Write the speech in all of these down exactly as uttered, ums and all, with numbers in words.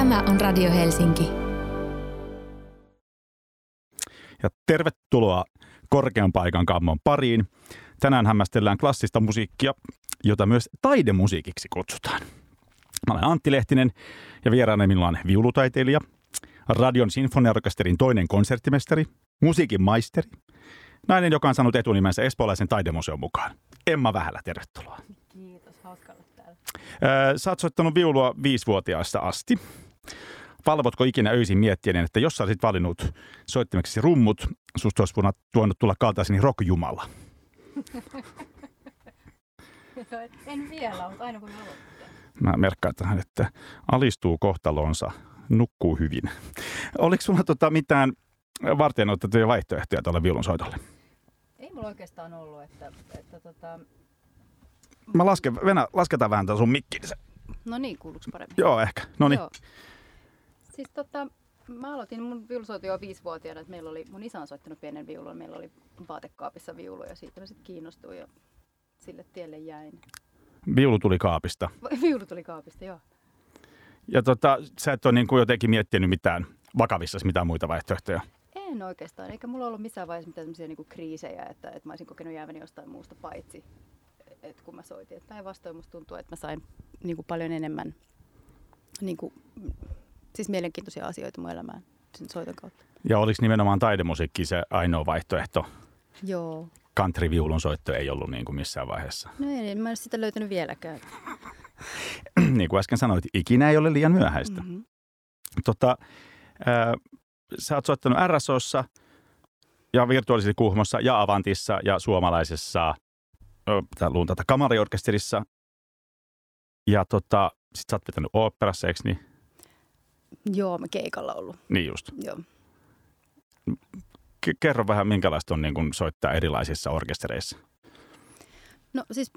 Tämä on Radio Helsinki. Ja tervetuloa korkean paikan kammon pariin. Tänään hämmästellään klassista musiikkia, jota myös taidemusiikiksi kutsutaan. Mä olen Antti Lehtinen ja vieraana minulla on viulutaiteilija, Radion sinfoniaorkesterin toinen konserttimestari, musiikin maisteri, nainen, joka on saanut etunimensä espoolaisen taidemuseon mukaan. Emma Vähälä, tervetuloa. Kiitos, hauska olla täällä. Öö, sä oot soittanut viulua viisivuotiaasta asti. Valvotko ikinä öisin miettien, että jos sä olisit valinnut soittimeksi rummut, susta olisi tuonut tulla kaltaiseni rockjumala? En vielä, mutta aina kun aloittaa. Mä merkkaan tähän, että alistuu kohtalonsa, nukkuu hyvin. Oliko sulla tota mitään varteenotettuja vaihtoehtoja tuolle viulunsoitolle? Ei mulla oikeastaan ollut, että... että tota... Mä lasken, Venä, lasketaan vähän tämän sun mikkiin. No niin, kuuluuko paremmin? Joo, ehkä. Noniin. Joo. Siis tota, mä aloitin mun viulusoitu jo viisivuotiaana, että meillä oli, mun isä on soittanut pienen viulun, meillä oli vaatekaapissa viulu ja siitä mä sit kiinnostuin ja sille tielle jäin. Viulu tuli kaapista? Viulu tuli kaapista, joo. Ja tota, sä et ole niin kuin jotenkin miettinyt mitään vakavissa mitään muita vaihtoehtoja? En oikeastaan, eikä mulla ollut missään vaiheessa mitään semmoisia niinku kriisejä, että, että mä olisin kokenut jääväni jostain muusta paitsi, että kun mä soitin. Päinvastoin musta tuntuu, että mä sain niinku paljon enemmän niinku, siis mielenkiintoisia asioita mun elämään sen soiton kautta. Ja oliko nimenomaan taidemusiikki se ainoa vaihtoehto? Joo. Country-viulun soitto ei ollut niin kuin missään vaiheessa. No ei, mä en sitä löytänyt vieläkään. Niin kuin äsken sanoit, ikinä ei ole liian myöhäistä. Mm-hmm. Tota, ää, sä oot soittanut RSOssa ja Virtuosidi Kuhmossa ja Avantissa ja suomalaisessa ää, luun tätä kamariorkesterissa. Ja tota, sit sä oot pitänyt oopperassa, eikö niin? Joo, mä keikalla ollut. Niin just. Joo. Kerro vähän, minkälaista on niin kun soittaa erilaisissa orkestereissa. No siis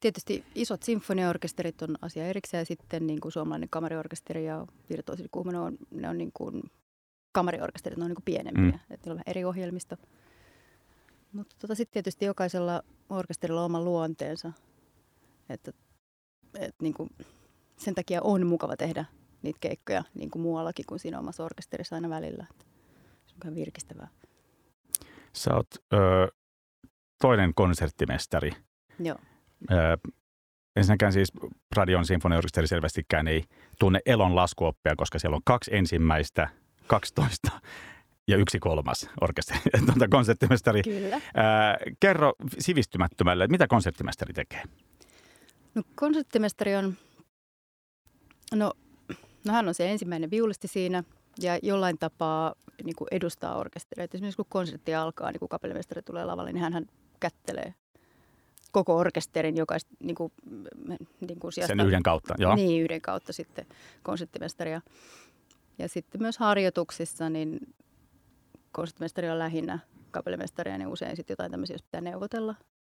tietysti isot sinfoniaorkesterit on asia erikseen ja sitten niin kuin suomalainen kamariorkesteri ja Virtuosidi Kuhmo on, ne on niin kuin, kamariorkesterit, ne on niin kuin pienempiä. Mm. Niillä on eri ohjelmista. Mutta tota, sitten tietysti jokaisella orkesterilla on oma luonteensa. Että, et, niin kuin, sen takia on mukava tehdä niitä keikkoja niin kuin muuallakin kuin siinä omassa orkesterissa aina välillä. Se on virkistävää. Sä oot ö, toinen konserttimestari. Joo. Öö, ensinnäkään siis Radion sinfoniaorkesteri selvästikään ei tunne elon laskuoppia, koska siellä on kaksi ensimmäistä, kaksitoista ja yksi kolmas orkesteri, tuota konserttimestari. Kyllä. Öö, kerro sivistymättömälle, että mitä konserttimestari tekee? No konserttimestari on, no, no hän on se ensimmäinen viulisti siinä ja jollain tapaa niin kuin edustaa orkesteria. Et esimerkiksi kun konsertti alkaa, niin kun kapellimestari tulee lavalle, niin hän kättelee koko orkesterin jokaista niin kuin, niin kuin sijasta. Sen yhden kautta, joo. Niin, yhden kautta sitten konserttimestaria. Ja sitten myös harjoituksissa, niin konserttimestari on lähinnä kapellimestaria, niin usein sitten jotain tämmöisiä, jos pitää neuvotella,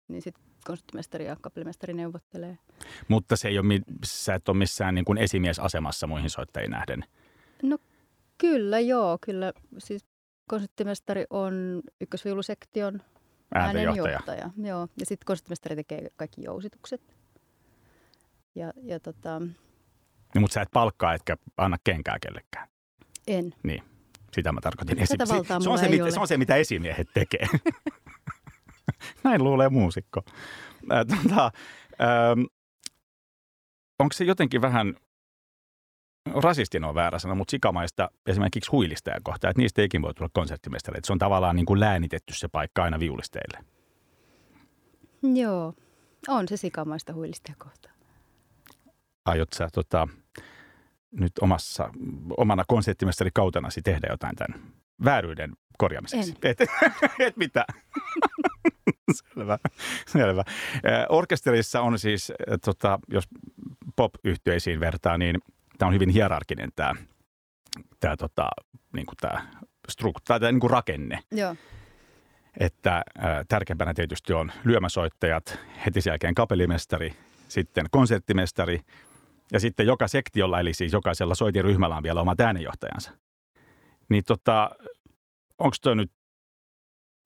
niin sitten konserttimestari ja kapellimestari neuvottelee. Mutta se ei ole, sä et ole missään niin kuin esimiesasemassa muihin soittajiin nähden. No kyllä, joo, kyllä. Siis konserttimestari on ykkösviulusektion äänenjohtaja. Äänenjohtaja, joo. Ja sitten konserttimestari tekee kaikki jousitukset. Ja, ja tota... No, mutta sä et palkkaa etkä anna kenkää kellekään. En. Niin, sitä mä tarkoitin. Esim... Se, on se, mitä, se on se, mitä esimiehet tekee. Näin luulee muusikko. Äh, tota, ähm, onko se jotenkin vähän... Rasistin on väärä sana, mutta sikamaista esimerkiksi huilistajan kohtaan, että niistä eikin voi tulla konserttimestari. Se on tavallaan niin kuin läänitetty se paikka aina viulisteille. Joo, on se sikamaista huilistajan kohtaan. Aiot sä tota, nyt omassa, omana konserttimestarikautanasi tehdä jotain tämän vääryyden korjaamiseksi? En. Et, et mitään. Selvä. Selvä. Orkesterissa on siis, tota, jos pop-yhtyeisiin vertaa, niin tämä on hyvin hierarkinen tämä, tämä, tota, niin kuin tämä, struktu- tai tämä niin kuin rakenne. Joo. Että ää, tärkeimpänä tietysti on lyömäsoittajat, heti sen jälkeen kapellimestari, sitten konserttimestari ja sitten joka sektiolla, eli siis jokaisella soitinryhmällä on vielä omat äänenjohtajansa. Niin tota, onko tuo nyt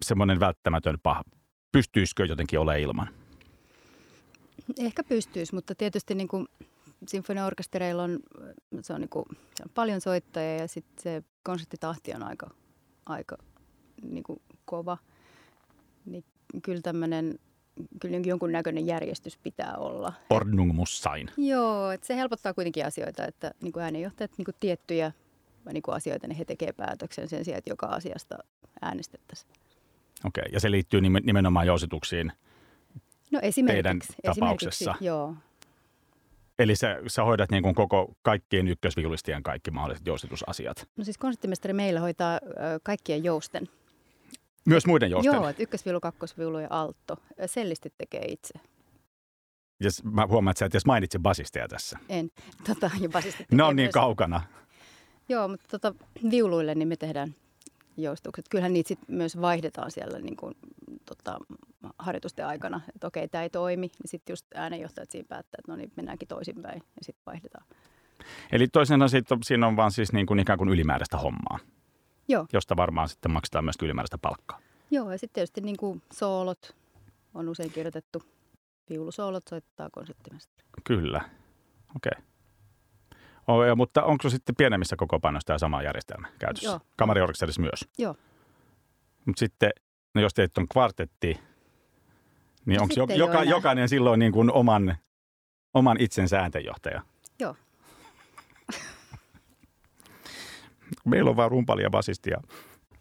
semmoinen välttämätön paha? Pystyisikö jotenkin olemaan ilman? Ehkä pystyisi, mutta tietysti niin kuin... sinfoniaorkestereilla on, se on, niinku, se on paljon soittajia ja sitten se konserttitahti on aika, aika niinku, kova. Niin kyllä tämmöinen, kyllä jonkun näköinen järjestys pitää olla. Ordnung muss sein. Joo, että se helpottaa kuitenkin asioita, että niinku äänenjohtajat niinku tiettyjä niinku asioita ne he tekee päätöksen sen sijaan, että joka asiasta äänestettäisiin. Okei, ja se liittyy nimenomaan jousituksiin no, teidän tapauksessa. Joo. Eli sä, sä hoidat niin kuin koko, kaikkien ykkösviulistien kaikki mahdolliset jousitusasiat. No siis konserttimestari meillä hoitaa ö, kaikkien jousten. Myös muiden jousten? Joo, että ykkösviulu, kakkosviulu ja alto. Sellistit tekee itse. Ja mä huomaan, että sä et edes mainitse basisteja tässä. En. Tota, ja basistit tekee ne on niin myös kaukana. Joo, mutta tota, viuluille niin me tehdään joustukset. Kyllähän niitä sit myös vaihdetaan siellä niin kuin, tota, harjoitusten aikana, että okei, tämä ei toimi. Niin sitten just äänenjohtajat siinä päättää, että no niin, mennäänkin toisinpäin ja sitten vaihdetaan. Eli toisinaan siinä on vaan siis niin kuin ikään kuin ylimääräistä hommaa, joo, josta varmaan sitten maksetaan myös ylimääräistä palkkaa. Joo, ja sitten tietysti niin kuin soolot on usein kirjoitettu. Viulusoolot soittaa konserttimestari. Kyllä, okei. Okay. Oh, ja, mutta onko sitten pienemmissä kokoonpanoissa tämä sama järjestelmä käytössä? Joo. Kamariorkesterissa myös? Joo. Mutta sitten, no jos teet on kvartetti, niin no onko jo, joka, jokainen silloin niin kuin oman, oman itsensä ääntenjohtaja? Joo. Meillä on vaan rumpali ja basisti ja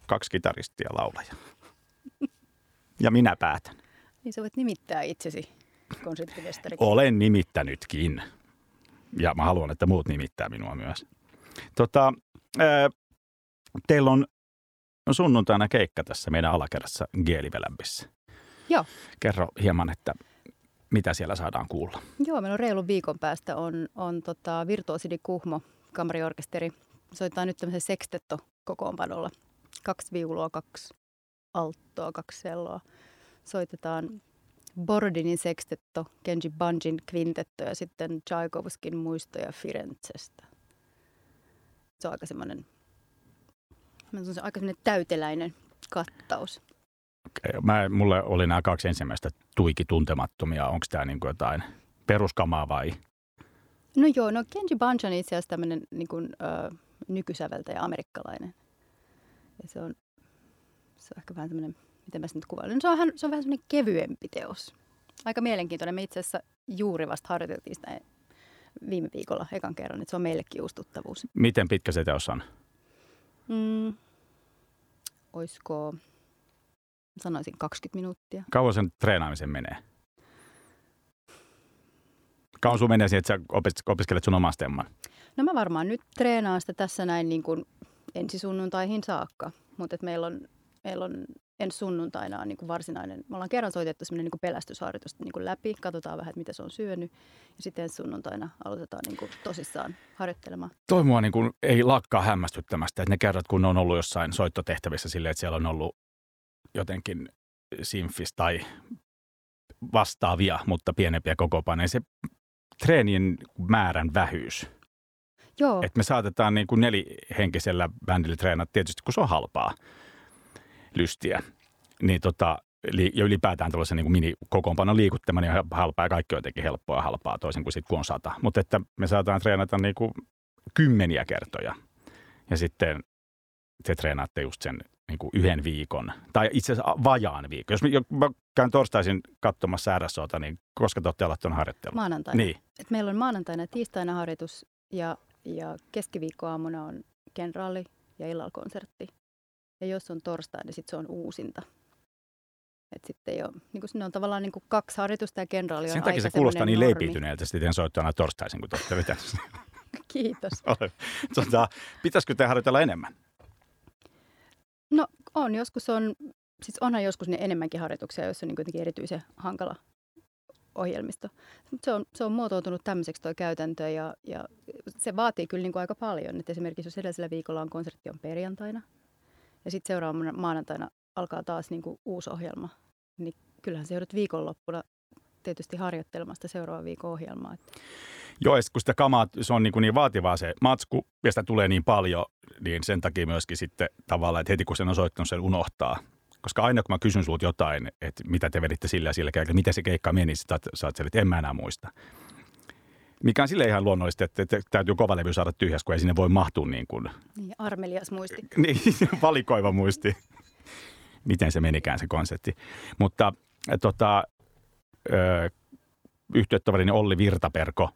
kaksi kitaristia laulaja. Ja minä päätän. Niin sä voit nimittää itsesi konserttimestariksi. Olen nimittänytkin. Ja mä haluan, että muut nimittää minua myös. Tota, ää, teillä on sunnuntaina keikka tässä meidän alakerrassa Geelivelämpissä. Joo. Kerro hieman, että mitä siellä saadaan kuulla. Joo, meillä on reilun viikon päästä on, on tota Virtuosidi Kuhmo, kamariorkesteri. Soitetaan nyt tämmöisen sextetto-kokoonpanolla. Kaksi viulua, kaksi alttoa, kaksi selloa. Soitetaan Bordinin sextetto, Kenji Bunjin kvintetto ja sitten Tchaikovskyn muistoja Firenzestä. Se on aika semmoinen, se aika semmoinen täyteläinen kattaus. Okay, mä, mulle oli nämä kaksi ensimmäistä tuiki tuntemattomia. Onko tämä niin jotain peruskamaa vai? No joo, no Kenji Bunjin on itse asiassa tämmöinen niin kuin, ö, nykysäveltäjä amerikkalainen. Ja se on, se on ehkä vähän semmoinen... Miten mä sitä nyt kuvailen? No se, on, se on vähän semmoinen kevyempi teos. Aika mielenkiintoinen. Me itse asiassa juuri vasta harjoiteltiin sitä viime viikolla ekan kerran, että se on meillekin uustuttavuus. Miten pitkä se teos on? Mm, oisko, sanoisin kaksikymmentä minuuttia. Kauan sen treenaamisen menee? Kauan sun menee siihen, että sä opiskelet sun oman stemman? No mä varmaan nyt treenaan sitä tässä näin niin kuin ensisunnuntaisiin saakka. Mutta meillä on... Meillä on ensi sunnuntaina on niin kuin varsinainen, me ollaan kerran soitettu semmoinen niin kuin pelästysharjoitus niin kuin läpi, katsotaan vähän, että mitä se on syönyt. Ja sitten ensi sunnuntaina aloitetaan niin kuin tosissaan harjoittelemaan. Toi mua niin kuin ei lakkaa hämmästyttämästä, että ne kerrat, kun ne on ollut jossain soittotehtävissä silleen, että siellä on ollut jotenkin sinfis tai vastaavia, mutta pienempiä kokoonpanoja, se treenien määrän vähyys. Joo. Että me saatetaan niin kuin nelihenkisellä bändillä treenata tietysti, kun se on halpaa. Lystiä. Niin tota, li- ja ylipäätään tällaisen niin minikokoonpanon liikuttaminen on halpaa ja kaikki on jotenkin helppoa ja halpaa toisin kuin sitten kun on sata. Mutta että me saataan treenata niin kuin kymmeniä kertoja ja sitten te treenaatte just sen niin kuin yhden viikon tai itse asiassa vajaan viikon. Jos mä käyn torstaisin katsomassa R S O:ta, niin koska te olette olleet tuon harjoittelun? Maanantaina. Niin. Et meillä on maanantaina ja tiistaina harjoitus ja, ja keskiviikkoaamuna on kenraali ja illalla konsertti. Ja jos on torstai, niin sitten se on uusinta. Että sitten jo, niin ne on tavallaan niin kaksi harjoitusta ja kenraali on aika semmoinen normi. Sen takia se kuulostaa niin leipiintyneeltä, että sitten soittaa aina torstaisin, kun te olette vetäneet. Kiitos. Tota, pitäisikö te harjoitella enemmän? No on, joskus on, siis onhan joskus ne enemmänkin harjoituksia, jos on niin kuitenkin erityisen hankala ohjelmisto. Se on, se on muotoutunut tämmöiseksi tuo käytäntö ja, ja se vaatii kyllä niin aika paljon. Et esimerkiksi jos edellisellä viikolla on konsertti on perjantaina. Ja sitten seuraavana maanantaina alkaa taas niinku uusi ohjelma. Niin kyllähän se joudut viikonloppuna tietysti harjoittelemasta seuraavan viikon ohjelmaa. Joo, ja kun sitä kamaa, se on niin, niin vaativaa se matsku, ja sitä tulee niin paljon, niin sen takia myöskin sitten tavallaan, että heti kun sen on soittanut, sen unohtaa. Koska aina kun mä kysyn sulta jotain, että mitä te veditte sillä ja sillä, että miten se keikka meni, sä oot siellä, että en mä enää muista. Mikä on sille ihan luonnollista, että täytyy kova levy saada tyhjäs, kun ei sinne voi mahtua niin kuin... Niin, armelias muisti. Niin, valikoiva muisti. Miten se menikään se konsepti. Mutta tota, yhtiötoverini Olli Virtaperko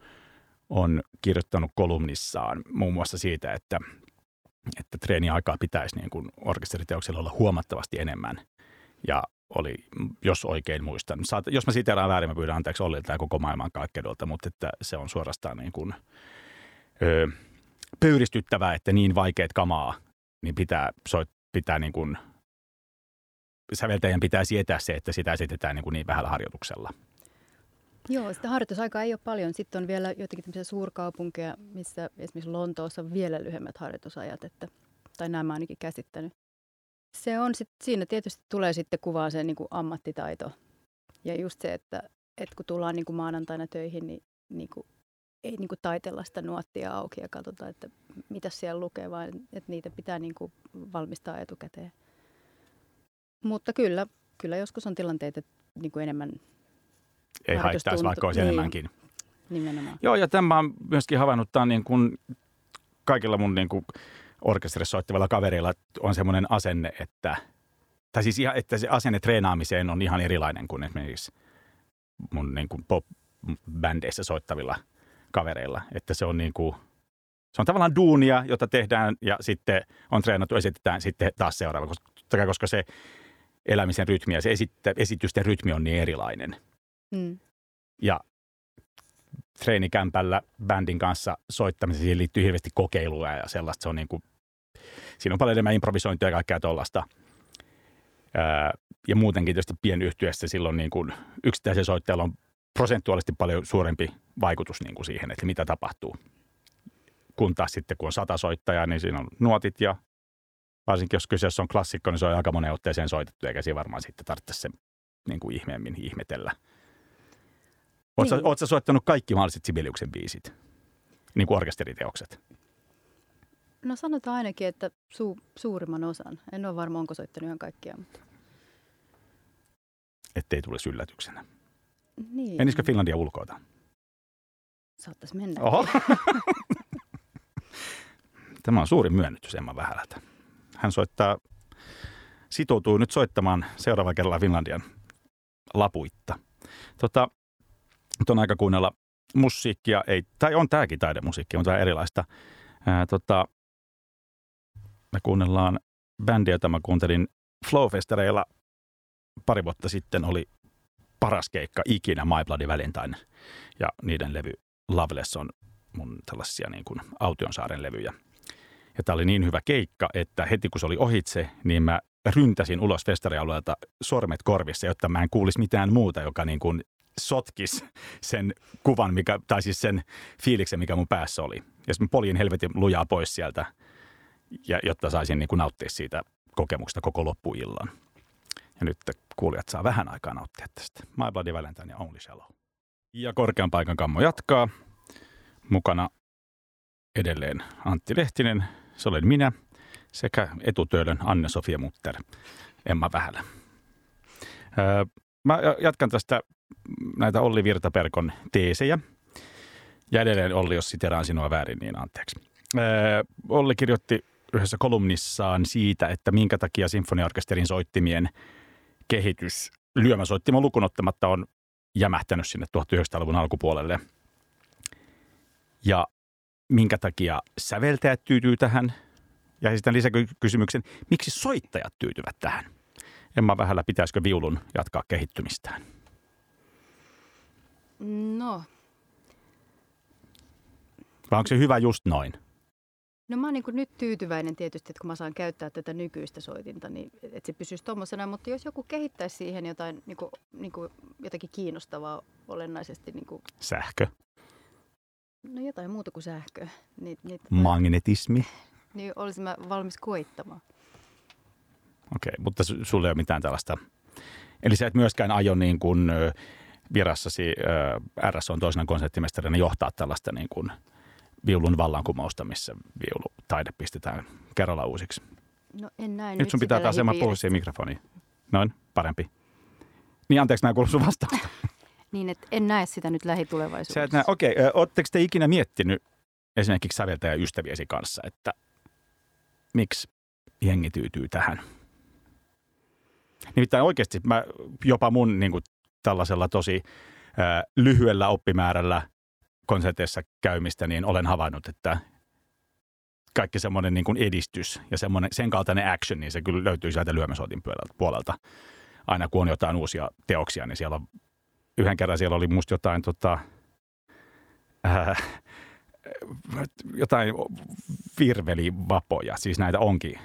on kirjoittanut kolumnissaan muun muassa siitä, että, että treeniaikaa pitäisi niin kuin orkesteriteoksella olla huomattavasti enemmän. Ja oli, jos oikein muistan, saat, jos mä siteeraan väärin, mä pyydän anteeksi Ollilta ja koko maailman kaikkeudelta, mutta että se on suorastaan niin kuin, ö, pöyristyttävää, että niin vaikeat kamaa, niin pitää, soit, pitää niin kuin, säveltäjän pitää sietää se, että sitä esitetään niin, kuin niin vähällä harjoituksella. Joo, sitä harjoitusaikaa ei ole paljon. Sitten on vielä jotakin tämmöisiä suurkaupunkeja, missä esimerkiksi Lontoossa on vielä lyhyemmät harjoitusajat, että, tai nämä mä ainakin käsittänyt. Se on sit, siinä tietysti tulee sitten kuvaa se niin kuin ammattitaito. Ja just se, että, että kun tullaan niin kuin maanantaina töihin, niin, niin kuin, ei niin kuin taitella sitä nuottia auki ja katsotaan, että mitä siellä lukee, vaan että niitä pitää niin kuin valmistaa etukäteen. Mutta kyllä, kyllä joskus on tilanteita, että niin kuin enemmän... Ei haittaisi, vaikka olisi niin, enemmänkin. Nimenomaan. Joo, ja tämän mä oon myöskin havainnut, tämän niin kuin kaikilla mun niin kuin orkesterissa soittavilla kavereilla on semmoinen asenne, että, tai siis ihan, että se asenne treenaamiseen on ihan erilainen kuin esimerkiksi mun niin kuin pop-bändeissä soittavilla kavereilla. Että se on niin kuin, se on tavallaan duunia, jota tehdään ja sitten on treenattu, esitetään sitten taas seuraava, koska, koska se elämisen rytmi ja se esittä, esitysten rytmi on niin erilainen. Mm. Ja treenikämpällä bändin kanssa soittamisen, siihen liittyy hirveästi kokeilua ja sellaista. Se on niin kuin, siinä on paljon enemmän improvisointia ja kaikkea tuollaista. Ja muutenkin tietysti pienyhtiössä silloin niin kuin yksittäisen soittajalla on prosentuaalisesti paljon suurempi vaikutus niin kuin siihen, että mitä tapahtuu. Kun taas sitten, kun on sata soittajaa, niin siinä on nuotit ja varsinkin jos kyseessä on klassikko, niin se on aika monen otteeseen soitettu, eikä siinä varmaan sitten tarvitse sen niin kuin ihmeemmin ihmetellä. Oletko niin. Sä soittanut kaikki mahdolliset Sibeliuksen biisit, niin kuin orkesteriteokset? No sanotaan ainakin, että su- suurimman osan. En ole varma, onko soittanut ihan kaikkia. Mutta... Ettei tulisi yllätyksenä. Niin. Menisikö Finlandia ulkoota? Saattaisi mennä. Oho. Tämä on suuri myönnytys Emma Vähälältä. Hän soittaa, sitoutuu nyt soittamaan seuraavalla kerralla Finlandian lapuitta. Tota... Nyt on aika kuunnella musiikkia, ei, tai on tämäkin taidemusiikki, mutta tämä erilaista. Ää, tota, me kuunnellaan bändiä, jota mä kuuntelin Flowfestareilla pari vuotta sitten, oli paras keikka ikinä My Bloody Valentine. Ja niiden levy Loveless on mun tällaisia niin kuin Autionsaaren levyjä. Ja tämä oli niin hyvä keikka, että heti kun se oli ohitse, niin mä ryntäsin ulos festarialueelta sormet korvissa, jotta mä en kuulisi mitään muuta, joka niin kuin sotkis sen kuvan, mikä, tai siis sen fiiliksen, mikä mun päässä oli. Ja sitten mä poljin helvetin lujaa pois sieltä, ja, jotta saisin niin kuin nauttia siitä kokemuksesta koko loppuillan. Ja nyt kuulijat saa vähän aikaa nauttia tästä. My Bloody Valentine ja Only Shallow. Ja korkean paikan kammo jatkaa. Mukana edelleen Antti Lehtinen, se olen minä, sekä etutöölön Anne-Sofia Mutter, Emma Vähälä. Öö, mä jatkan tästä näitä Olli Virtaperkon teesejä. Ja edelleen Olli, jos siteraan sinua väärin, niin anteeksi. Öö, Olli kirjoitti yhdessä kolumnissaan siitä, että minkä takia sinfoniaorkesterin soittimien kehitys lyömäsoittimon lukuun ottamatta on jämähtänyt sinne tuhatyhdeksänsataaluvun alkupuolelle. Ja minkä takia säveltäjät tyytyy tähän. Ja esitän lisäkysymyksen, miksi soittajat tyytyvät tähän? Emma Vähälä, pitäisikö viulun jatkaa kehittymistään? No. Vai onko se hyvä just noin? No mä oon niin kuin nyt tyytyväinen tietysti, että kun mä saan käyttää tätä nykyistä soitinta, niin että se pysyisi tommosena. Mutta jos joku kehittäisi siihen jotain, niin kuin, niin kuin jotakin kiinnostavaa olennaisesti. Niin kuin... Sähkö? No jotain muuta kuin sähkö. Ni, ni... Magnetismi? Niin olisin mä valmis koittamaan. Okei, mutta sulla ei ole mitään tällaista. Eli sä et myöskään aio niin kuin virassasi R S O on toisena konserttimestarina johtaa tällaista niin kuin viulun vallankumousta, missä viulutaide pistetään kerralla uusiksi. No en näin. Nyt sun pitää taas Emma puhua siihen mikrofoniin. Noin, parempi. Niin anteeksi, mä en kuullut sun vastausta. Niin, että en näe sitä nyt lähitulevaisuudessa. Okei, okay, ootteko te ikinä miettinyt esimerkiksi säveltäjäystäviesi kanssa, että miksi jengi tyytyy tähän? Nimittäin oikeasti mä, jopa mun niin kuin tällaisella tosi äh, lyhyellä oppimäärällä konserteissa käymistä, niin olen havainnut, että kaikki semmoinen niin kuin edistys ja semmoinen, sen kaltainen action, niin se kyllä löytyy sieltä lyömäsoitin puolelta. Aina kun on jotain uusia teoksia, niin siellä on, yhden kerran siellä oli musta jotain, tota, äh, jotain virvelivapoja, siis näitä onkin.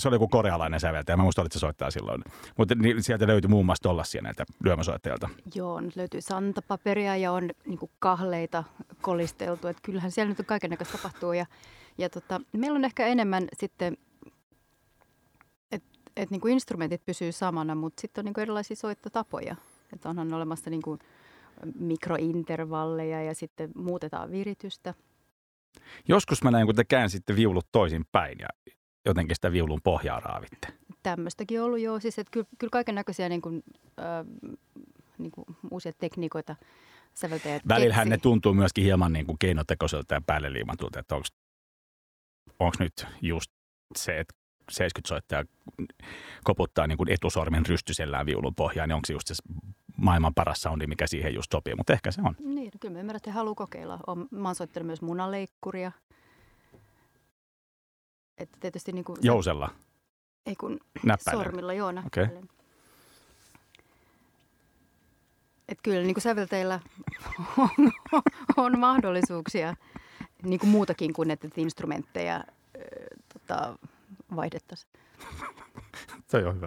Se oli joku korealainen säveltäjä, mä musta olin, että se soittaa silloin. Mutta sieltä löytyi muun muassa tollaisia näitä lyömäsoittajilta. Joo, nyt löytyy santapaperia ja on niinku kahleita kolisteltu, että kyllähän siellä nyt on kaikennäköistä tapahtuu. Ja, ja tota, meillä on ehkä enemmän sitten, että et niinku instrumentit pysyy samana, mutta sitten on niinku erilaisia soittotapoja. Että onhan olemassa niinku mikrointervalleja ja sitten muutetaan viritystä. Joskus mä näin, kun te käänsitte viulut toisin päin ja jotenkin sitä viulun pohjaa raavitte. Tämmöistäkin on ollut, joo. Siis, että kyllä, kyllä kaikennäköisiä niin kuin, äh, niin kuin uusia tekniikoita säveltäjät keksi. Välillähän ne tuntuu myöskin hieman niin kuin keinotekoiselta ja päälle liimatulta, että onko nyt just se, että seitsemänkymmentä soittaja koputtaa niin kuin etusormen rystysellään viulun pohjaan, niin onko se just se maailman paras soundi, mikä siihen just sopii, mutta ehkä se on. Niin, kyllä mä ymmärrän, että he haluaa kokeilla. Mä oon soittanut myös munaleikkuria. Että tietysti niin kuin jousella? Ei kun näppäilen. Sormilla, joo, näppäilen. Okay. Että kyllä niin kuin säveltäjillä on, on mahdollisuuksia niin kuin muutakin kuin, että instrumentteja äh, tota, vaihdettaisiin. Toi on hyvä.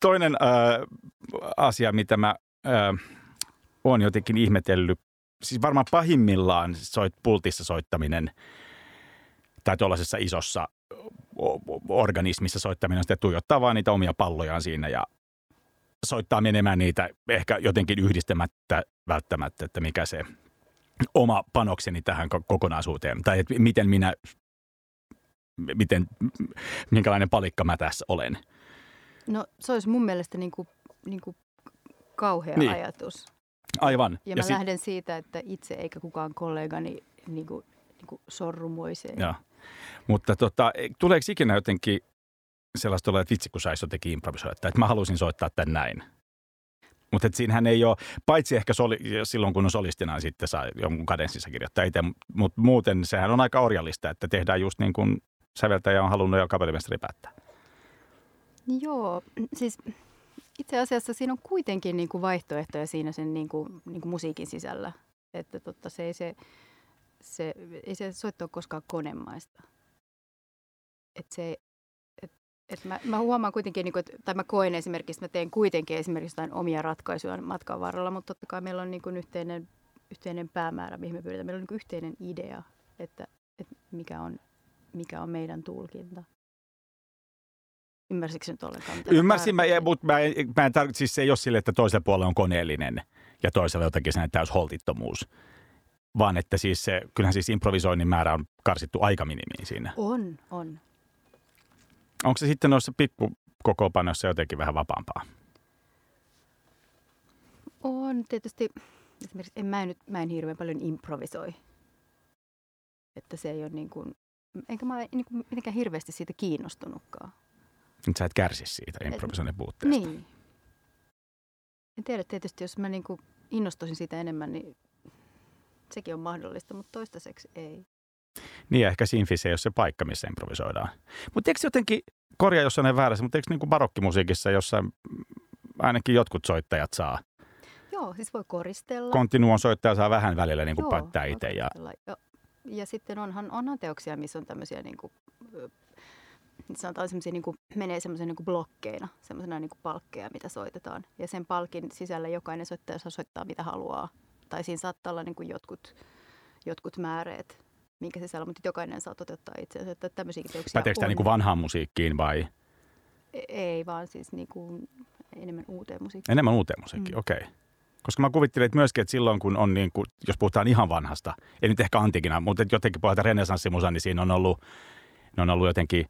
Toinen äh, asia, mitä mä äh, oon jotenkin ihmetellyt, siis varmaan pahimmillaan soit, pultissa soittaminen, tai tuollaisessa isossa organismissa soittaminen sitten tuijottaa vaan niitä omia pallojaan siinä ja soittaa menemään niitä ehkä jotenkin yhdistämättä välttämättä, että mikä se oma panokseni tähän kokonaisuuteen. Tai että miten minä, miten, minkälainen palikka mä tässä olen. No se olisi mun mielestä niin kuin, niin kuin kauhea niin. Ajatus. Aivan. Ja mä ja lähden sit... siitä, että itse eikä kukaan kollegani niin kuin niin sorrumoiseen. Joo. Mutta tota, tuleeko ikinä jotenkin sellaista olla, että vitsi kun saisi jotenkin improvisoida, että mä haluaisin soittaa tämän näin. Mutta siinähän ei ole, paitsi ehkä soli, silloin kun on solistina, niin sitten saa jonkun kadenssissa kirjoittaa itse, mutta muuten sehän on aika orjallista, että tehdään just niin kuin säveltäjä on halunnut ja kaverimestari päättää. Joo, siis itse asiassa siinä on kuitenkin niin kuin vaihtoehtoja siinä sen niin kuin, niin kuin musiikin sisällä, että totta se ei se... Se, ei se soittaa koskaan konemaista. Että se, et, et mä, mä huomaan kuitenkin, niin kun, et, tai mä koen esimerkiksi, mä teen kuitenkin esimerkiksi jotain omia ratkaisuja matkan varrella, mutta totta kai meillä on niin kun yhteinen, yhteinen päämäärä, mihin me pyydetään. Meillä on niin kun yhteinen idea, että, että mikä, on, mikä on meidän tulkinta. Ymmärsitkö nyt ollenkaan? Ymmärsin, mä, mutta mä, mä en tarkoita, siis se ei ole sille, että toisella puolella on koneellinen ja toisella jotakin sen täys holtittomuus. Vaan että siis se, kyllähän siis improvisoinnin määrä on karsittu aikaminimiin siinä. On, on. Onko se sitten noissa pikkukokoopanoissa jotenkin vähän vapaampaa? On, tietysti. Esimerkiksi en, mä, en, mä en hirveän paljon improvisoi. Että se ei ole niin kuin, enkä mä ole niin kuin mitenkään hirveästi siitä kiinnostunutkaan. Nyt sä et kärsi siitä improvisoinnin puutteesta. Niin. En tiedä, tietysti jos mä niin kuin innostuisin siitä enemmän, niin... Sekin on mahdollista, mutta toistaiseksi ei. Niin, ehkä sinfissä ei ole se paikka, missä improvisoidaan. Mutta eikö jotenkin, korjaa jossain ei väärässä, mutta eikö niin kuin barokkimusiikissa, jossa ainakin jotkut soittajat saa? Joo, siis voi koristella. Kontinuon soittaja saa vähän välillä niin kuin päättää itse. Ja... Ja, ja sitten onhan, onhan teoksia, missä on tämmöisiä, niin kuin, sanotaan semmoisia, niin kuin, menee semmoisia niin kuin blokkeina, semmoisena niin kuin palkkeja, mitä soitetaan. Ja sen palkin sisällä jokainen soittaja saa soittaa, mitä haluaa. Tai siinä saattaa olla niin kuin jotkut, jotkut määreet, minkä sisällä, mutta jokainen saa toteuttaa itseänsä, että tämmöisiäkin teoksia on. Päteekö tämä niin kuin vanhaan musiikkiin vai? Ei, vaan siis niin kuin enemmän uuteen musiikkiin. Enemmän uuteen musiikkiin, mm. okei. Okay. Koska mä kuvittelin, että myöskin, että silloin kun on, niin kuin, jos puhutaan ihan vanhasta, ei nyt ehkä antiikina, mutta jotenkin puhutaan renessanssimusa, niin siinä on ollut, ne on ollut jotenkin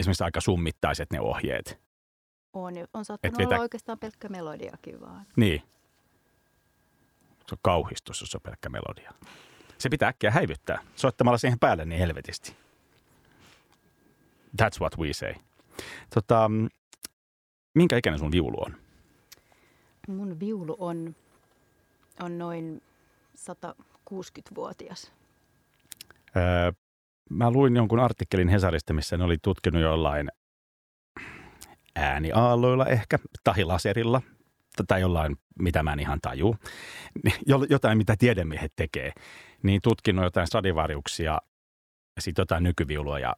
esimerkiksi aika summittaiset ne ohjeet. On, on saattanut vetä... olla oikeastaan pelkkä melodiakin vaan. Niin. Se on kauhistus, jos on pelkkä melodia. Se pitää äkkiä häivyttää soittamalla siihen päälle niin helvetisti. That's what we say. Tota, minkä ikäinen sun viulu on? Mun viulu on, on noin satakuusikymmentävuotias. Öö, mä luin jonkun artikkelin Hesarista, missä ne oli tutkinut jollain ääniaalloilla ehkä, tai laserilla, tai jollain, mitä mä en ihan tajuu, jotain, mitä tiedemiehet tekee, niin tutkinut jotain Stradivariuksia ja sitten jotain nykyviulua ja,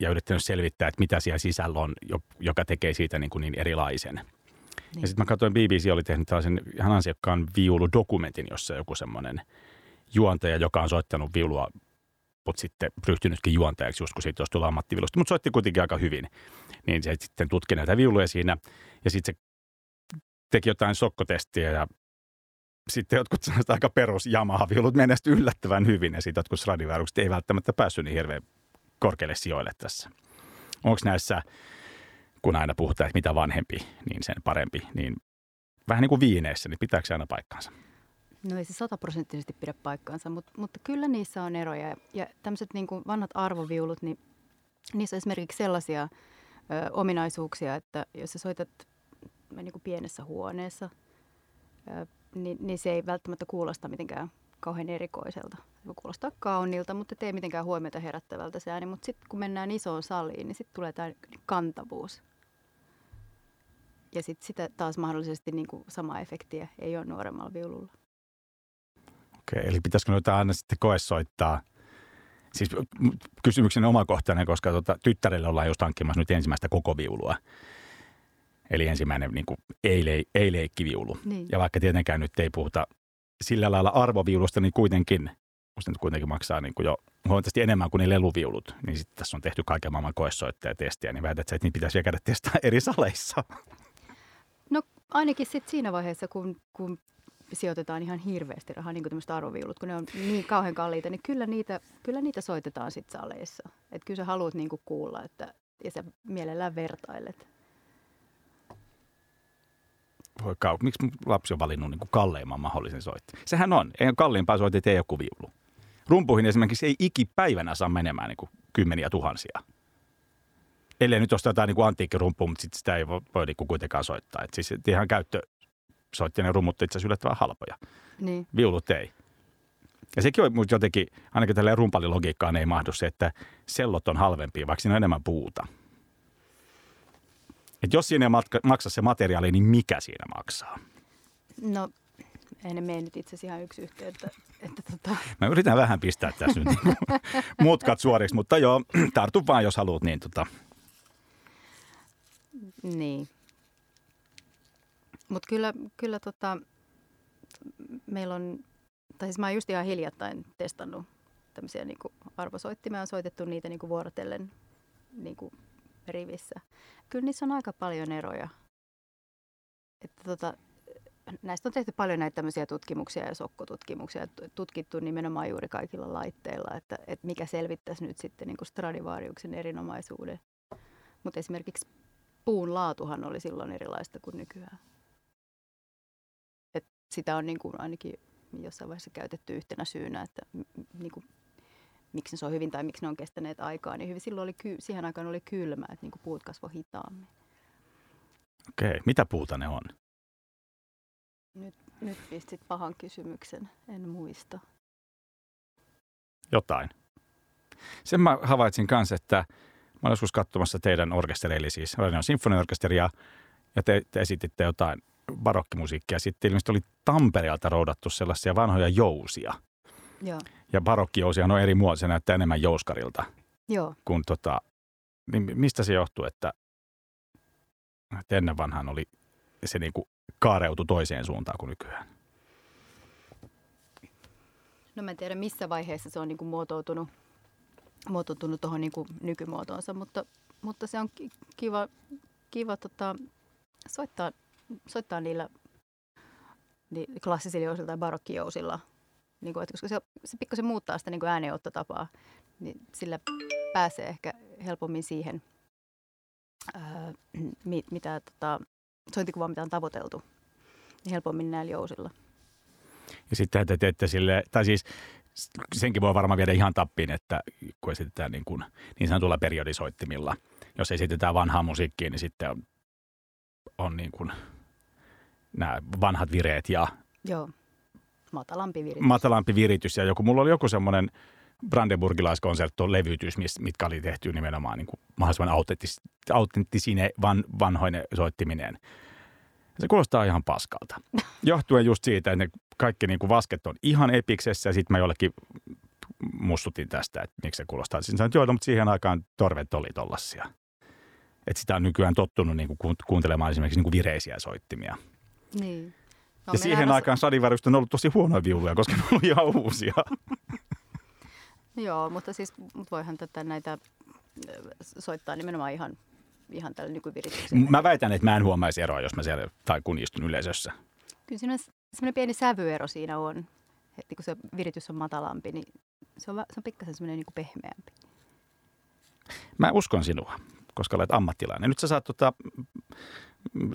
ja yrittänyt selvittää, että mitä siellä sisällä on, joka tekee siitä niin, kuin niin erilaisen. Niin. Ja sitten mä katsoin, B B C oli tehnyt tällaisen ihan ansiokkaan viuludokumentin, jossa joku semmoinen juontaja, joka on soittanut viulua, mutta sitten ryhtynytkin juontajaksi, just kun siitä olisi tullut ammattiviulusta, mutta soitti kuitenkin aika hyvin. Niin se sitten tutki näitä viuluja siinä ja sitten se teki jotain sokkotestiä ja sitten jotkut sellaiset aika perus Yamaha-viulut menestyi yllättävän hyvin ja sitten jotkut Stradivariukset ei välttämättä päässyt niin hirveän korkealle sijoille tässä. Onko näissä, kun aina puhutaan, että mitä vanhempi, niin sen parempi, niin vähän niin kuin viineissä, niin pitääkö se aina paikkaansa? No ei se sataprosenttisesti pidä paikkaansa, mutta, mutta kyllä niissä on eroja. Ja tämmöiset niin kuin vanhat arvoviulut, niin niissä on esimerkiksi sellaisia ö, ominaisuuksia, että jos sä soitat niin kuin pienessä huoneessa, ö, niin, niin se ei välttämättä kuulosta mitenkään kauhean erikoiselta. Se kuulostaa kauniilta, mutta ei mitenkään huomiota herättävältä se ääni. Mutta sitten kun mennään isoon saliin, niin sitten tulee tämä kantavuus. Ja sitten sitä taas mahdollisesti niin kuin samaa efektiä ei ole nuoremmalla viululla. Okei, eli pitäisikö noita aina sitten koesoittaa? Siis kysymyksen omakohtainen, koska tuota, tyttärelle ollaan just hankkimassa nyt ensimmäistä koko viulua. Eli ensimmäinen niin kuin ei-leikkiviulu. Niin. Ja vaikka tietenkään nyt ei puhuta sillä lailla arvoviulusta, niin kuitenkin, musta nyt kuitenkin maksaa niin kuin jo huomattavasti enemmän kuin ne leluviulut. Niin sitten tässä on tehty kaiken maailman koesoittaa ja testiä, niin väität sä, että niitä pitäisi vielä käydä testaa eri saleissa. No ainakin sitten siinä vaiheessa, kun... kun sijoitetaan ihan hirveästi rahaa, niin kuin tämmöiset arvoviulut, kun ne on niin kauhean kalliita, niin kyllä niitä, kyllä niitä soitetaan sitten saleissa. Että kyllä sä haluat niinku kuulla, että, ja sä mielellään vertailet. Voi kau, miksi lapsi on valinnut niinku kalleimman mahdollisen soitteen? Sehän on. Ei ole kalliimpaa soitteita, ei ole kuin viulu. Rumpuihin esimerkiksi ei ikipäivänä saa menemään niinku kymmeniä tuhansia. Ellei nyt ostaa jotain niinku antiikkirumpua, mutta sit sitä ei voi, voi niinku kuitenkaan soittaa. Et siis ihan käyttö... soittajien rummut itse asiassa yllättävän halpoja. Niin. Viulut ei. Ja sekin on jotenkin, ainakin tälleen rumpalilogiikkaan ei mahdu se, että sellot on halvempia, vaikka siinä on enemmän puuta. Että jos siinä ei matka, maksa se materiaali, niin mikä siinä maksaa? No, en mene nyt itse asiassa ihan yksi yhteen. Että, että tota... Mä yritän vähän pistää tässä nyt mutkat suoriksi, mutta joo, tartu vaan jos haluat. Niin. Tota... niin. Mutta kyllä, kyllä tota, meillä on, tai siis mä oon just ihan hiljattain testannut tämmöisiä niinku arvosoittimia, on soitettu niitä niinku vuorotellen niinku rivissä. Kyllä niissä on aika paljon eroja. Että tota, näistä on tehty paljon näitä tämmöisiä tutkimuksia ja sokkotutkimuksia, tutkittu nimenomaan juuri kaikilla laitteilla, että et mikä selvittäisi nyt sitten niinku Stradivariuksen erinomaisuuden. Mutta esimerkiksi puun laatuhan oli silloin erilaista kuin nykyään. Et sitä on niin kuin ainakin jossain vaiheessa käytetty yhtenä syynä, että niin kuin, miksi se on hyvin tai miksi ne on kestäneet aikaa. Niin hyvin, silloin oli, siihen aikaan oli kylmä, että niin kuin puut kasvoi hitaammin. Okei, mitä puuta ne on? Nyt, nyt pistit pahan kysymyksen, en muista. Jotain. Sen mä havaitsin kanssa, että mä olen joskus katsomassa teidän orkesteri, eli siis Radion sinfoniaorkesteria, ja te, te esititte jotain barokkimusiikkia. Sitten ilmeisesti oli Tampereelta roudattu sellaisia vanhoja jousia. Joo. Ja barokkijousia on eri muodossa, se näyttää enemmän jouskarilta. Joo. Kun tota, niin mistä se johtuu, että, että ennen vanhaan oli, se niin kuin kaareutui toiseen suuntaan kuin nykyään? No mä en tiedä, missä vaiheessa se on niin kuin muotoutunut. muotoutunut tuohon niin kuin nykymuotoonsa, mutta, mutta se on kiva, kiva tota, soittaa, soittaa niillä ni, klassisilla jousilla tai barokkijousilla, niin kuin, että koska se, se pikkasen muuttaa sitä niin kuin äänenottotapaa, niin sillä pääsee ehkä helpommin siihen, ää, mitä, tota, sointikuvaa, mitä on tavoiteltu, niin helpommin näillä jousilla. Ja sitten te teette sille, tai siis senkin voi varmaan viedä ihan tappiin, että kun esitetään niin, kuin, niin sanotulla periodisoittimilla. Jos esitetään vanhaa musiikkia, niin sitten on, on niin kuin nämä vanhat vireet ja... Joo, matalampi viritys. Matalampi viritys ja joku, mulla oli joku semmoinen brandenburgilaiskonsertto levytys, mitkä oli tehty nimenomaan niin kuin mahdollisimman autenttis, autenttisine van, vanhoine soittimineen. Se kuulostaa ihan paskalta. Johtuen just siitä, että ne kaikki niin kuin vasket on ihan epiksessä ja sitten mä jollekin mustutin tästä, että miksi se kuulostaa. Sitten sanoin, että joo, no, mutta siihen aikaan torvet oli tollaisia. Että sitä on nykyään tottunut niin kuin kuuntelemaan esimerkiksi niin kuin vireisiä soittimia. Niin. No, ja siihen aikaan sadinvärjystä on ollut tosi huonoja viuluja, koska ne on ollut ihan uusia. Joo, mutta siis voihan tätä näitä soittaa nimenomaan ihan... ihan tällä nykyvirityksellä. Mä väitän, että mä en huomaisi eroa, jos mä siellä tai kun istun yleisössä. Kyllä siinä on semmoinen pieni sävyero siinä on. Että kun se viritys on matalampi, niin se on, se on pikkasen semmoinen niin kuin pehmeämpi. Mä uskon sinua, koska olet ammattilainen. Nyt sä saat tota,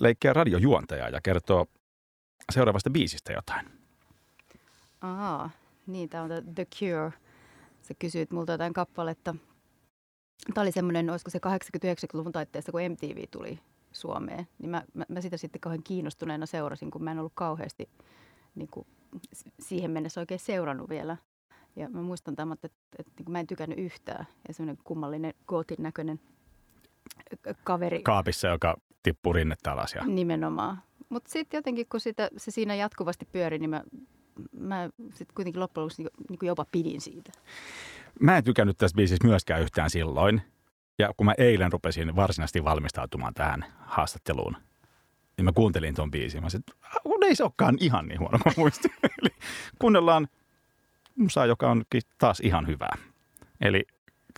leikkiä radiojuontajaa ja kertoa seuraavasta biisistä jotain. Aha, niin tää on The Cure. Sä kysyit multa jotain kappaletta. Tämä oli semmoinen, olisiko se kahdeksankymmentä-yhdeksänkymmentäluvun taitteessa, kun M T V tuli Suomeen, niin mä, mä, mä sitä sitten kauhean kiinnostuneena seurasin, kun mä en ollut kauheasti niin kuin, siihen mennessä oikein seurannut vielä. Ja mä muistan tämän, että, että, että niin kuin mä en tykännyt yhtään. Ja semmoinen kummallinen gootin näköinen kaveri. Kaapissa, joka tippuu rinnettä alas. Ja... Nimenomaan. Mutta sitten jotenkin, kun sitä, se siinä jatkuvasti pyöri, niin mä, mä sitten kuitenkin loppujen lopuksi niin kuin jopa pidin siitä. Mä en tykännyt tässä biisissä myöskään yhtään silloin. Ja kun mä eilen rupesin varsinaisesti valmistautumaan tähän haastatteluun, niin mä kuuntelin ton biisin. Mä sanoin, että ei se olekaan ihan niin huono, mä muistin. Eli kuunnellaan musaa, joka on taas ihan hyvää. Eli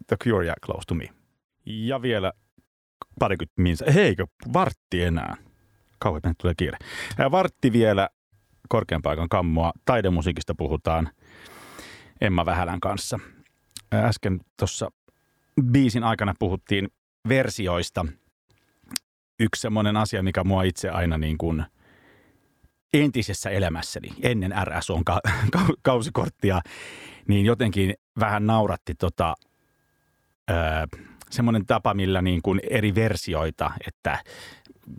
The Cure ja Close to Me. Ja vielä parikymmentä minsa. Heikö, vartti enää. Kauan menet tulee kiire. Vartti vielä korkean paikan kammoa. Taidemusiikista puhutaan Emma Vähälän kanssa. Äsken tuossa biisin aikana puhuttiin versioista. Yksi semmoinen asia, mikä mua itse aina niin kuin entisessä elämässäni, ennen R S O:n ka- ka- kausikorttia, niin jotenkin vähän nauratti tota, öö, semmoinen tapa, millä niin kuin eri versioita, että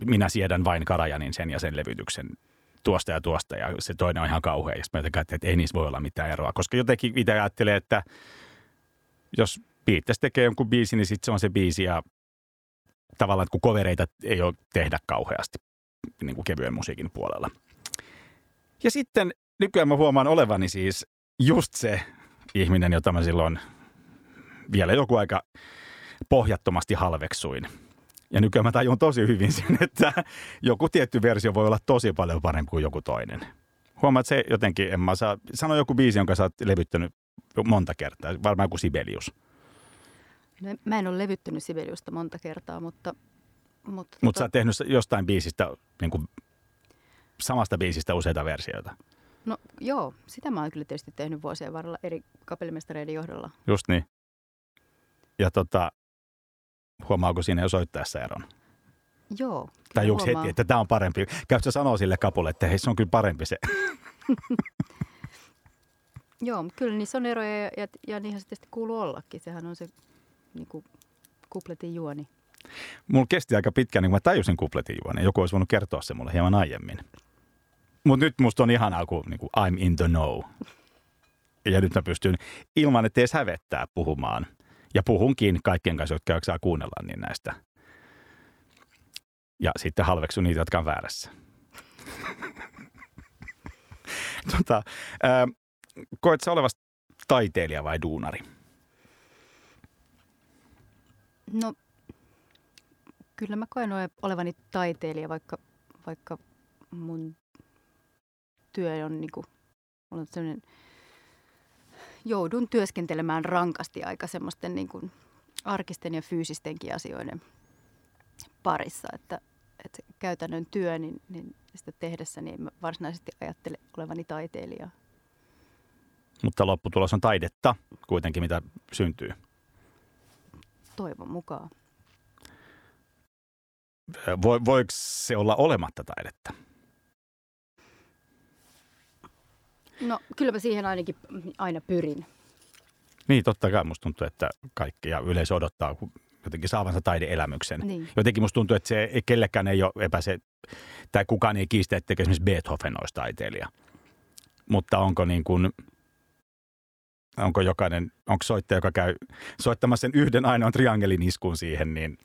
minä siedän vain Karajanin sen ja sen levytyksen tuosta ja tuosta, ja se toinen on ihan kauhea. Ja sitten mä ajattelin, että ei niissä voi olla mitään eroa, koska jotenkin itse ajattelee, että jos biittäisi tekee jonkun biisin, niin sitten se on se biisi ja tavallaan, kun kovereita ei ole tehdä kauheasti niin kuin kevyen musiikin puolella. Ja sitten nykyään mä huomaan olevani siis just se ihminen, jota mä silloin vielä joku aika pohjattomasti halveksuin. Ja nykyään mä tajun tosi hyvin sen, että joku tietty versio voi olla tosi paljon parempi kuin joku toinen. Huomaat se jotenkin, Emma, sä sano joku biisi, jonka sä oot levyttänyt monta kertaa, varmaan joku Sibelius. No, mä en ole levyttänyt Sibeliusta monta kertaa, mutta... Mutta Mut tota... sä oot tehnyt jostain biisistä, niin kuin samasta biisistä useita versioita. No joo, sitä mä oon kyllä tietysti tehnyt vuosien varrella eri kapellimestareiden johdolla. Just niin. Ja tota, huomaako siinä jo soittaessa eron? Joo. Tai juuri heti, että tämä on parempi. Käytkö sanoa sille kapulle, että hei, se on kyllä parempi se... Joo, kyllä niissä on eroja ja, ja, ja niinhän se tietysti kuuluu ollakin. Sehän on se niin kuin, kupletin juoni. Mulla kesti aika pitkään, niin kun mä tajusin kupletin juoni. Joku olisi voinut kertoa se mulle hieman aiemmin. Mutta nyt musta on ihanaa, kun niin kuin, I'm in the know. Ja nyt mä pystyn ilman, että edes hävettää puhumaan. Ja puhunkin kaikkien kanssa, jotka jaksaa kuunnella niin näistä. Ja sitten halveksun niitä, jotka on väärässä. tota... Ää, Koet sä olevasi taiteilija vai duunari? No, kyllä mä koen olevani taiteilija, vaikka, vaikka mun työ on niinku, mulla on sellainen, joudun työskentelemään rankasti aika semmoisten niinku arkisten ja fyysistenkin asioiden parissa, että, että käytännön työ, niin, niin sitä tehdessä, niin mä varsinaisesti ajattele olevani taiteilijaa. Mutta lopputulos on taidetta kuitenkin, mitä syntyy. Toivon mukaan. Vo, voiko se olla olematta taidetta? No kyllä mä siihen ainakin aina pyrin. Niin, totta kai musta tuntuu, että kaikki ja yleisö odottaa jotenkin saavansa taideelämyksen. Niin. Jotenkin musta tuntuu, että se kellekään ei ole epäse, tai kukaan ei kiistä, että esimerkiksi Beethoven olisi taiteilija. Mutta onko niin kuin, onko jokainen, onko soittaja, joka käy soittamassa sen yhden ainoan triangelin iskuun siihen, niin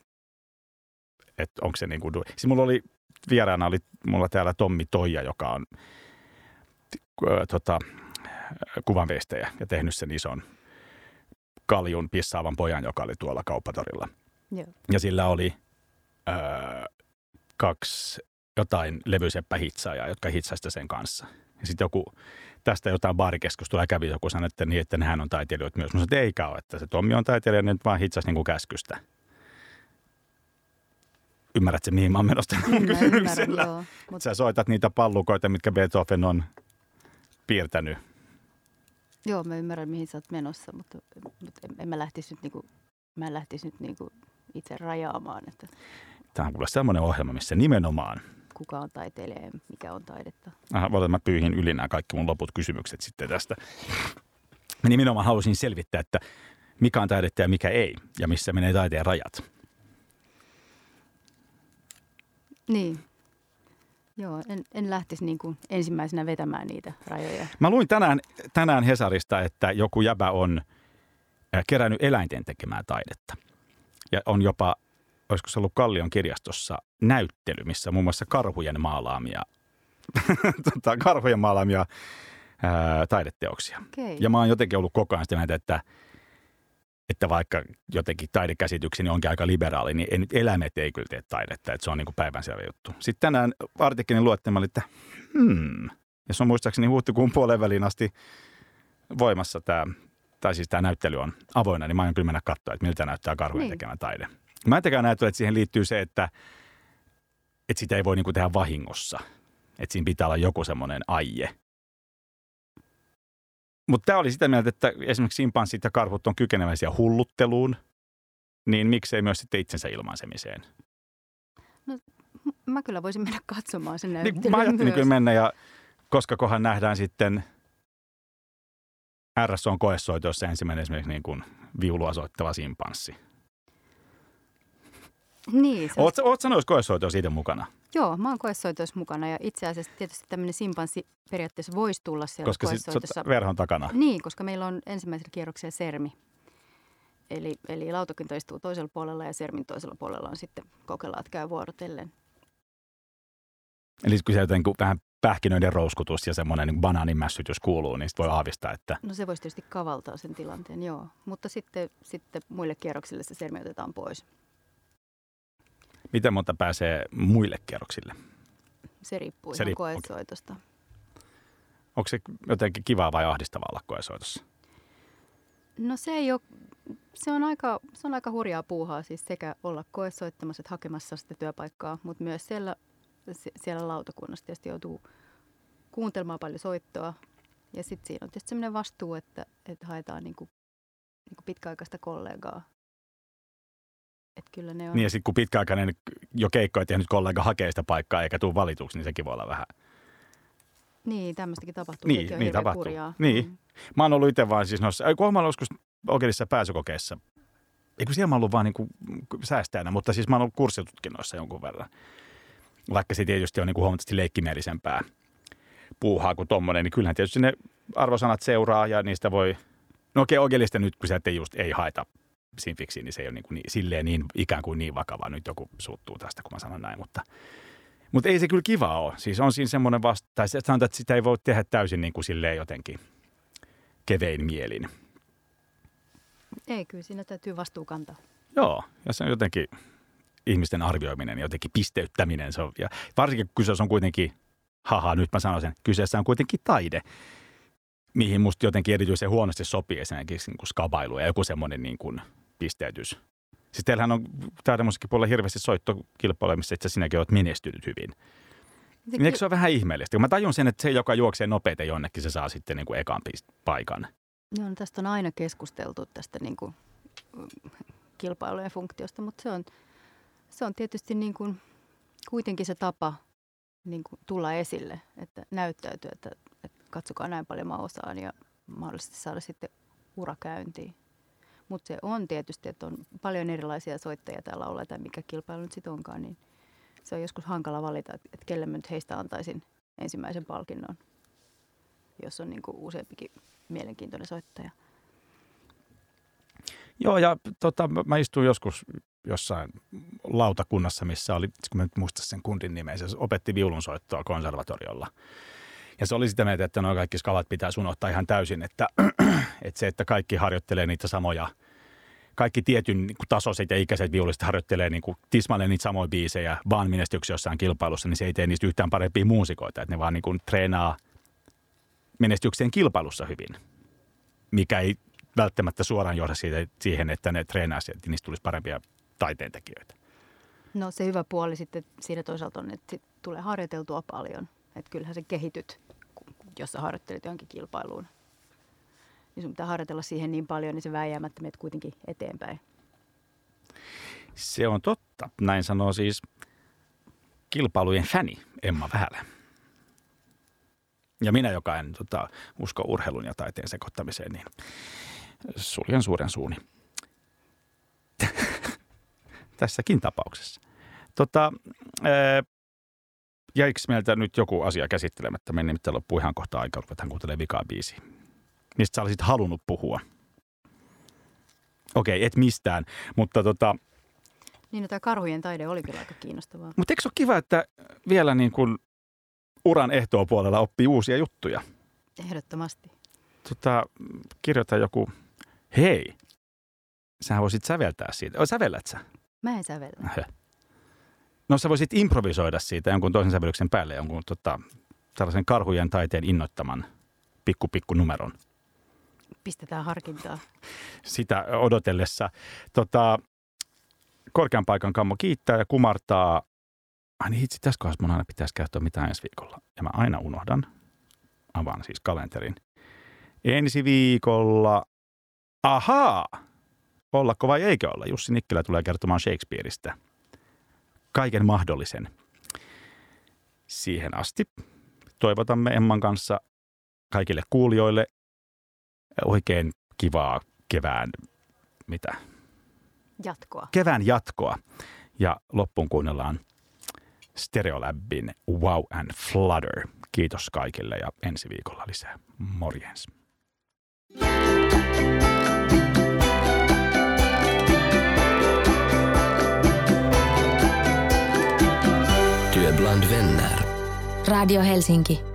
että onko se niin kuin, siis mulla oli, vieraana oli mulla täällä Tommi Toija, joka on äh, tota, kuvanveistäjä ja tehnyt sen ison Kaljun pissaavan pojan, joka oli tuolla kauppatorilla. Joo. Ja sillä oli äh, kaksi jotain levyseppähitsaajaa, jotka hitsaista sen kanssa. Ja sitten joku, tästä jotain baarikeskustelua kävi, joku sanoi, että, niin, että nehän on taiteilijoita myös. Mä sanoin, että eikä ole, että se Tommi on taiteilija, niin nyt vaan hitsasi niin kuin käskystä. Ymmärrätkö, mihin mä oon menossa tämän kysymyksellä? Joo, mutta... Sä soitat niitä pallukoita, mitkä Beethoven on piirtänyt. Joo, mä ymmärrän, mihin sä oot menossa, mutta, mutta en, en mä lähtisi nyt, niinku, mä en lähtisi nyt niinku itse rajaamaan. Että... Tämä on kuule semmoinen ohjelma, missä nimenomaan... Kuka on taiteilija ja mikä on taidetta? Aha, voin, että mä pyyhin yli nämä kaikki mun loput kysymykset sitten tästä. Mä nimenomaan halusin selvittää, että mikä on taidetta ja mikä ei, ja missä menee taiteen rajat. Niin. Joo, en, en lähtisi niin kuin ensimmäisenä vetämään niitä rajoja. Mä luin tänään, tänään Hesarista, että joku jäbä on kerännyt eläinten tekemää taidetta. Ja on jopa, olisiko se ollut Kallion kirjastossa, näyttely, missä muun muassa karhujen maalaamia, tota, karhujen maalaamia ää, taideteoksia. Okay. Ja mä oon jotenkin ollut koko ajan sitä mieltä, että, että vaikka jotenkin taidekäsitykseni onkin aika liberaali, niin en, eläimet ei kyllä tee taidetta, että se on niin kuin päivänselvä juttu. Sitten tänään artikkelin luettelin, että hmm, ja se on muistaakseni huhtikuun puolen väliin asti voimassa tämä, tai siis tämä näyttely on avoinna, niin mä aion kyllä mennä katsoa, että miltä näyttää karhujen niin. tekemä taide. Mä entäkään näyttelen, että siihen liittyy se, että, että sitä ei voi niin kuin tehdä vahingossa. Että siinä pitää olla joku semmoinen aie. Mutta tämä oli sitä mieltä, että esimerkiksi simpanssit ja karhut on kykeneväisiä hullutteluun, niin miksei myös sitten itsensä ilmaisemiseen? No mä kyllä voisin mennä katsomaan sen näyttelyn niin, mä ajattelin myös. Kyllä mennä ja koska kohan nähdään sitten R S O:n koesoitoissa ensimmäinen esimerkiksi niin kuin viulua soittava simpanssi. Niin. Se oot, oot sanois koesoitoissa itse mukana? Joo, mä oon koesoitoissa mukana ja itse asiassa tietysti tämmöinen simpanssi periaatteessa voisi tulla siellä koska koesoitossa. Koska verhon takana? Niin, koska meillä on ensimmäisellä kierroksella sermi. Eli, eli lautakunta istuu toisella puolella ja sermin toisella puolella on sitten kokelaat käy vuorotellen. Eli kun se jotenkin vähän pähkinöiden rouskutus ja semmoinen niin banaanimässytys kuuluu, niin sitten voi aavistaa, että... No se voisi tietysti kavaltaa sen tilanteen, joo. Mutta sitten, sitten muille kierroksille se sermi otetaan pois. Miten monta pääsee muille kierroksille? Se riippuu se ihan riippuu. koesoitosta. Onko se jotenkin kivaa vai ahdistavaa olla koesoitossa? No se ei ole, se on aika, se on aika hurjaa puuhaa siis sekä olla koesoittamassa että hakemassa sitä työpaikkaa, mutta myös siellä, siellä lautakunnassa tietysti joutuu kuuntelemaan paljon soittoa. Ja sitten siinä on tietysti sellainen vastuu, että, että haetaan niinku, niinku pitkäaikaista kollegaa. Kyllä ne on. Niin ja sitten kun pitkäaikainen jo keikkoja tehnyt kollega hakee sitä paikkaa eikä tule valituksi, niin sekin voi olla vähän. Niin, tämmöistäkin tapahtuu. Niin, niin, niin tapahtuu. Kurjaa. Niin. Mm. Mä oon ollut itse vaan siis noissa, ei kun mä oon joskus oikeudessa pääsykokeissa. Eikö siellä mä oon ollut vaan niinku säästäjänä, mutta siis mä oon ollut kurssitutkinnoissa jonkun verran. Vaikka se tietysti on niinku huomattavasti leikkimielisempää puuhaa kuin tommoinen, niin kyllähän tietysti ne arvosanat seuraa ja niistä voi, no okei oikeudellista nyt, kun sä ettei just ei haeta. Sinfiksiin, niin se ei ole niin kuin, silleen niin, ikään kuin niin vakavaa. Nyt joku suuttuu tästä, kun mä sanon näin, mutta, mutta ei se kyllä kiva ole. Siis on siinä semmoinen vasta, tai sanotaan, että sitä ei voi tehdä täysin niin kuin silleen jotenkin kevein mielin. Ei, kyllä siinä täytyy vastuu kantaa. Joo, ja se on jotenkin ihmisten arvioiminen, jotenkin pisteyttäminen. Se on, ja varsinkin kun kyseessä on kuitenkin, haha, nyt mä sanon sen, kyseessä on kuitenkin taide. Mihin musta jotenkin erityisen huonosti sopii esimerkiksi niin kuin skabailu ja joku semmoinen niin kuin pisteytys. Siis teillähän on taidemusiikin puolella hirveästi soittokilpailuja, missä itse sinäkin olet menestynyt hyvin. Niin eikö se ole vähän ihmeellistä? Kun mä tajun sen, että se, joka juoksee nopeiten jonnekin, se saa sitten niin kuin ekan paikan. Joo, no tästä on aina keskusteltu tästä niin kuin kilpailujen funktiosta, mutta se on, se on tietysti niin kuin kuitenkin se tapa niin kuin tulla esille, että näyttäytyy, että, että katsokaa näin paljon mä osaan ja mahdollisesti saada sitten ura käyntiin. Mutta se on tietysti, että on paljon erilaisia soittajia tai laulajia tai mikä kilpailu nyt sitten onkaan, niin se on joskus hankala valita, että kelle mä nyt heistä antaisin ensimmäisen palkinnon, jos on niin kuin useampikin mielenkiintoinen soittaja. Joo, ja tota, mä istuin joskus jossain lautakunnassa, missä oli, kun mä nyt muistan sen kundin nimeä, se opetti viulunsoittoa konservatoriolla. Ja se oli sitä mieltä, että nuo kaikki skalat pitäisi unohtaa ihan täysin, että, että se, että kaikki harjoittelee niitä samoja, kaikki tietyn niin kuin tasoiset ja ikäiset viulistit harjoittelee niin kuin tismalleen niitä samoja biisejä, vaan menestyksiä jossain kilpailussa, niin se ei tee niistä yhtään parempia muusikoita, että ne vaan niin kuin treenaa menestykseen kilpailussa hyvin, mikä ei välttämättä suoraan johda siitä, siihen, että ne treenaisivat, että niistä tulisi parempia taiteentekijöitä. No se hyvä puoli sitten siinä toisaalta on, että tulee harjoiteltua paljon. Että kyllähän se kehityt, jos sä harjoittelet johonkin kilpailuun. Niin sun pitää harjoitella siihen niin paljon, niin se vääjäämättä menet kuitenkin eteenpäin. Se on totta. Näin sanoo siis kilpailujen fäni Emma Vähälä. Ja minä, joka en tota, usko urheilun ja taiteen sekoittamiseen, niin suljen suuren suuni. Tässäkin tapauksessa. Tota, ää, jäikö meiltä nyt joku asia käsittelemättä? Meidän nimittäin loppuu ihan kohta aikaa, ruvetaan kuuntelemaan vikaa biisiä. Mistä sä olisit halunnut puhua? Okei, et mistään, mutta tota... Niin, no tämä karhujen taide oli kyllä aika kiinnostavaa. Mutta eikö se ole kiva, että vielä niin kuin uran ehtoon puolella oppii uusia juttuja? Ehdottomasti. Tota, kirjoita joku, hei, sähän voisit säveltää siitä. O, sävellät sä? Mä en sävellä. Hä. No sä voisit improvisoida siitä jonkun toisen sävellyksen päälle, jonkun tota, tällaisen karhujen taiteen innoittaman pikku pikku numeron. Pistetään harkintaa. Sitä odotellessa. Tota, korkean paikan kammo kiittää ja kumartaa. Ai niin hitsi, tässä kohdassa mun aina pitäisi käyttää mitään ensi viikolla. Ja mä aina unohdan. Avaan siis kalenterin. Ensi viikolla, ahaa, ollako vai eikö olla? Jussi Nikkelä tulee kertomaan Shakespeareista. Kaiken mahdollisen. Siihen asti toivotamme Emman kanssa kaikille kuulijoille oikein kivaa kevään, mitä? Jatkoa. Kevään jatkoa. Ja loppuun kuunnellaan Stereolabin Wow and Flutter. Kiitos kaikille ja ensi viikolla lisää. Morjens. Bland vänner. Radio Helsinki.